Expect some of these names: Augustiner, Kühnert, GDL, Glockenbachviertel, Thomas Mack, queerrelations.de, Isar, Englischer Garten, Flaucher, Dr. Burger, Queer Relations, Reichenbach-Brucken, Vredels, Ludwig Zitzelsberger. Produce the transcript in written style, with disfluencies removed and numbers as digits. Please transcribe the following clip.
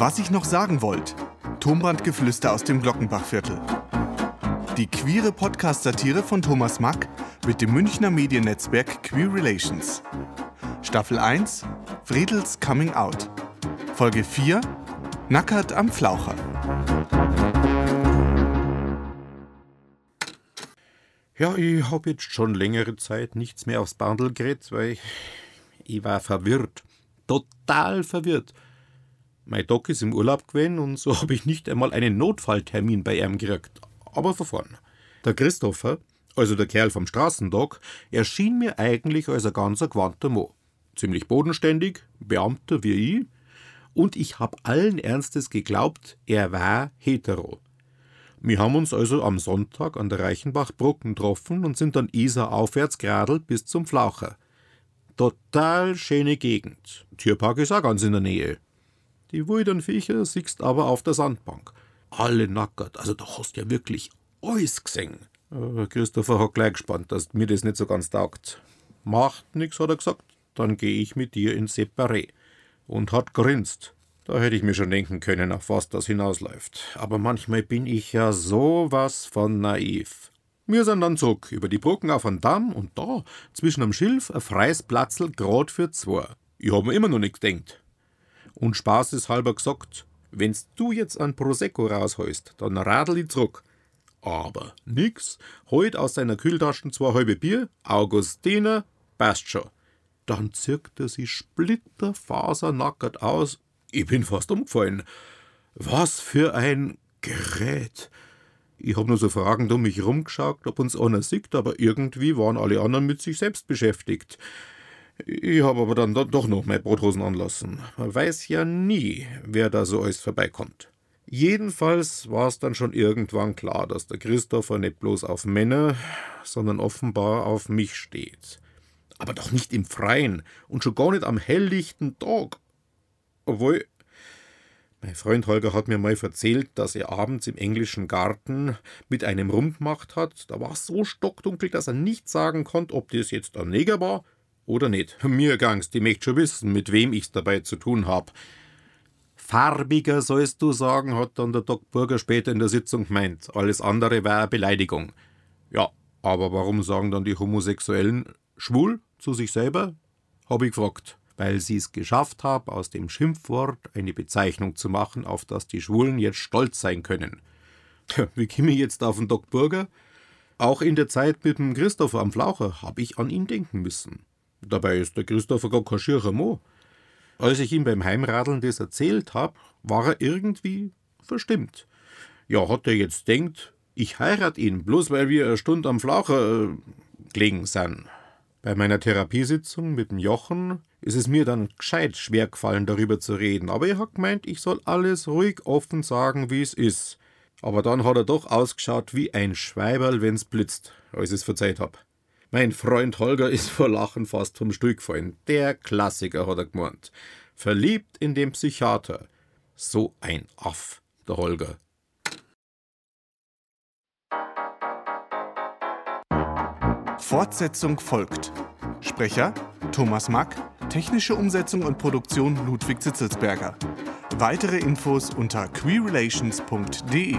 Was ich noch sagen wollte. Tonbandgeflüster aus dem Glockenbachviertel. Die queere Podcast-Satire von Thomas Mack mit dem Münchner Mediennetzwerk Queer Relations. Staffel 1, Vredels Coming Out. Folge 4, Nackert am Flaucher. Ja, ich habe jetzt schon längere Zeit nichts mehr aufs Bandel gerät, weil ich war verwirrt. Total verwirrt. Mein Doc ist im Urlaub gewesen und so habe ich nicht einmal einen Notfalltermin bei ihm gekriegt. Aber von vorn. Der Christopher, also der Kerl vom Straßendoc, erschien mir eigentlich als ein ganzer gewandter Mo. Ziemlich bodenständig, Beamter wie ich. Und ich habe allen Ernstes geglaubt, er war hetero. Wir haben uns also am Sonntag an der Reichenbach-Brucken getroffen und sind dann Isar aufwärts geradelt bis zum Flaucher. Total schöne Gegend. Tierpark ist auch ganz in der Nähe. Die wildern Viecher siehst aber auf der Sandbank. Alle nackert, also da hast du ja wirklich alles gesehen. Aber Christopher hat gleich gespannt, dass mir das nicht so ganz taugt. Macht nix, hat er gesagt, dann gehe ich mit dir ins Separé. Und hat grinst. Da hätte ich mir schon denken können, auf was das hinausläuft. Aber manchmal bin ich ja sowas von naiv. Wir sind dann zurück, über die Brücken auf den Damm und da, zwischen am Schilf, ein freies Platzl grad für zwei. Ich hab mir immer noch nichts gedacht. Und spaßeshalber gesagt, wenn's du jetzt an Prosecco rausholst, dann radel ich zurück. Aber nix, holt aus seiner Kühltaschen zwei halbe Bier, Augustiner, passt schon. Dann zirkt er sich splitterfasernackert aus. Ich bin fast umgefallen. Was für ein Gerät. Ich habe nur so fragend um mich rumgeschaut, ob uns einer sieht, aber irgendwie waren alle anderen mit sich selbst beschäftigt. Ich habe aber dann doch noch meine Brothosen anlassen. Man weiß ja nie, wer da so alles vorbeikommt. Jedenfalls war es dann schon irgendwann klar, dass der Christopher nicht bloß auf Männer, sondern offenbar auf mich steht. Aber doch nicht im Freien und schon gar nicht am helllichten Tag. Obwohl, mein Freund Holger hat mir mal erzählt, dass er abends im Englischen Garten mit einem Rum gemacht hat. Da war es so stockdunkel, dass er nicht sagen konnte, ob das jetzt ein Neger war oder nicht. Mir gang's, die möchte schon wissen, mit wem ich's dabei zu tun habe. Farbiger sollst du sagen, hat dann der Dr. Burger später in der Sitzung gemeint. Alles andere war eine Beleidigung. Ja, aber warum sagen dann die Homosexuellen schwul zu sich selber? Habe ich gefragt. Weil sie es geschafft haben, aus dem Schimpfwort eine Bezeichnung zu machen, auf das die Schwulen jetzt stolz sein können. Tja, wie komme ich jetzt auf den Dr. Burger? Auch in der Zeit mit dem Christopher am Flaucher habe ich an ihn denken müssen. Dabei ist der Christopher gar kein schierer Mo. Als ich ihm beim Heimradeln das erzählt habe, war er irgendwie verstimmt. Ja, hat er jetzt denkt, ich heirate ihn, bloß weil wir eine Stunde am Flaucher gelegen sind. Bei meiner Therapiesitzung mit dem Jochen ist es mir dann gescheit schwer gefallen, darüber zu reden, aber er hat gemeint, ich soll alles ruhig offen sagen, wie es ist. Aber dann hat er doch ausgeschaut wie ein Schweiberl, wenn's blitzt, als ich's verzeiht hab. Mein Freund Holger ist vor Lachen fast vom Stuhl gefallen. Der Klassiker, hat er gemeint. Verliebt in den Psychiater. So ein Aff, der Holger. Fortsetzung folgt. Sprecher Thomas Mack, technische Umsetzung und Produktion Ludwig Zitzelsberger. Weitere Infos unter queerrelations.de.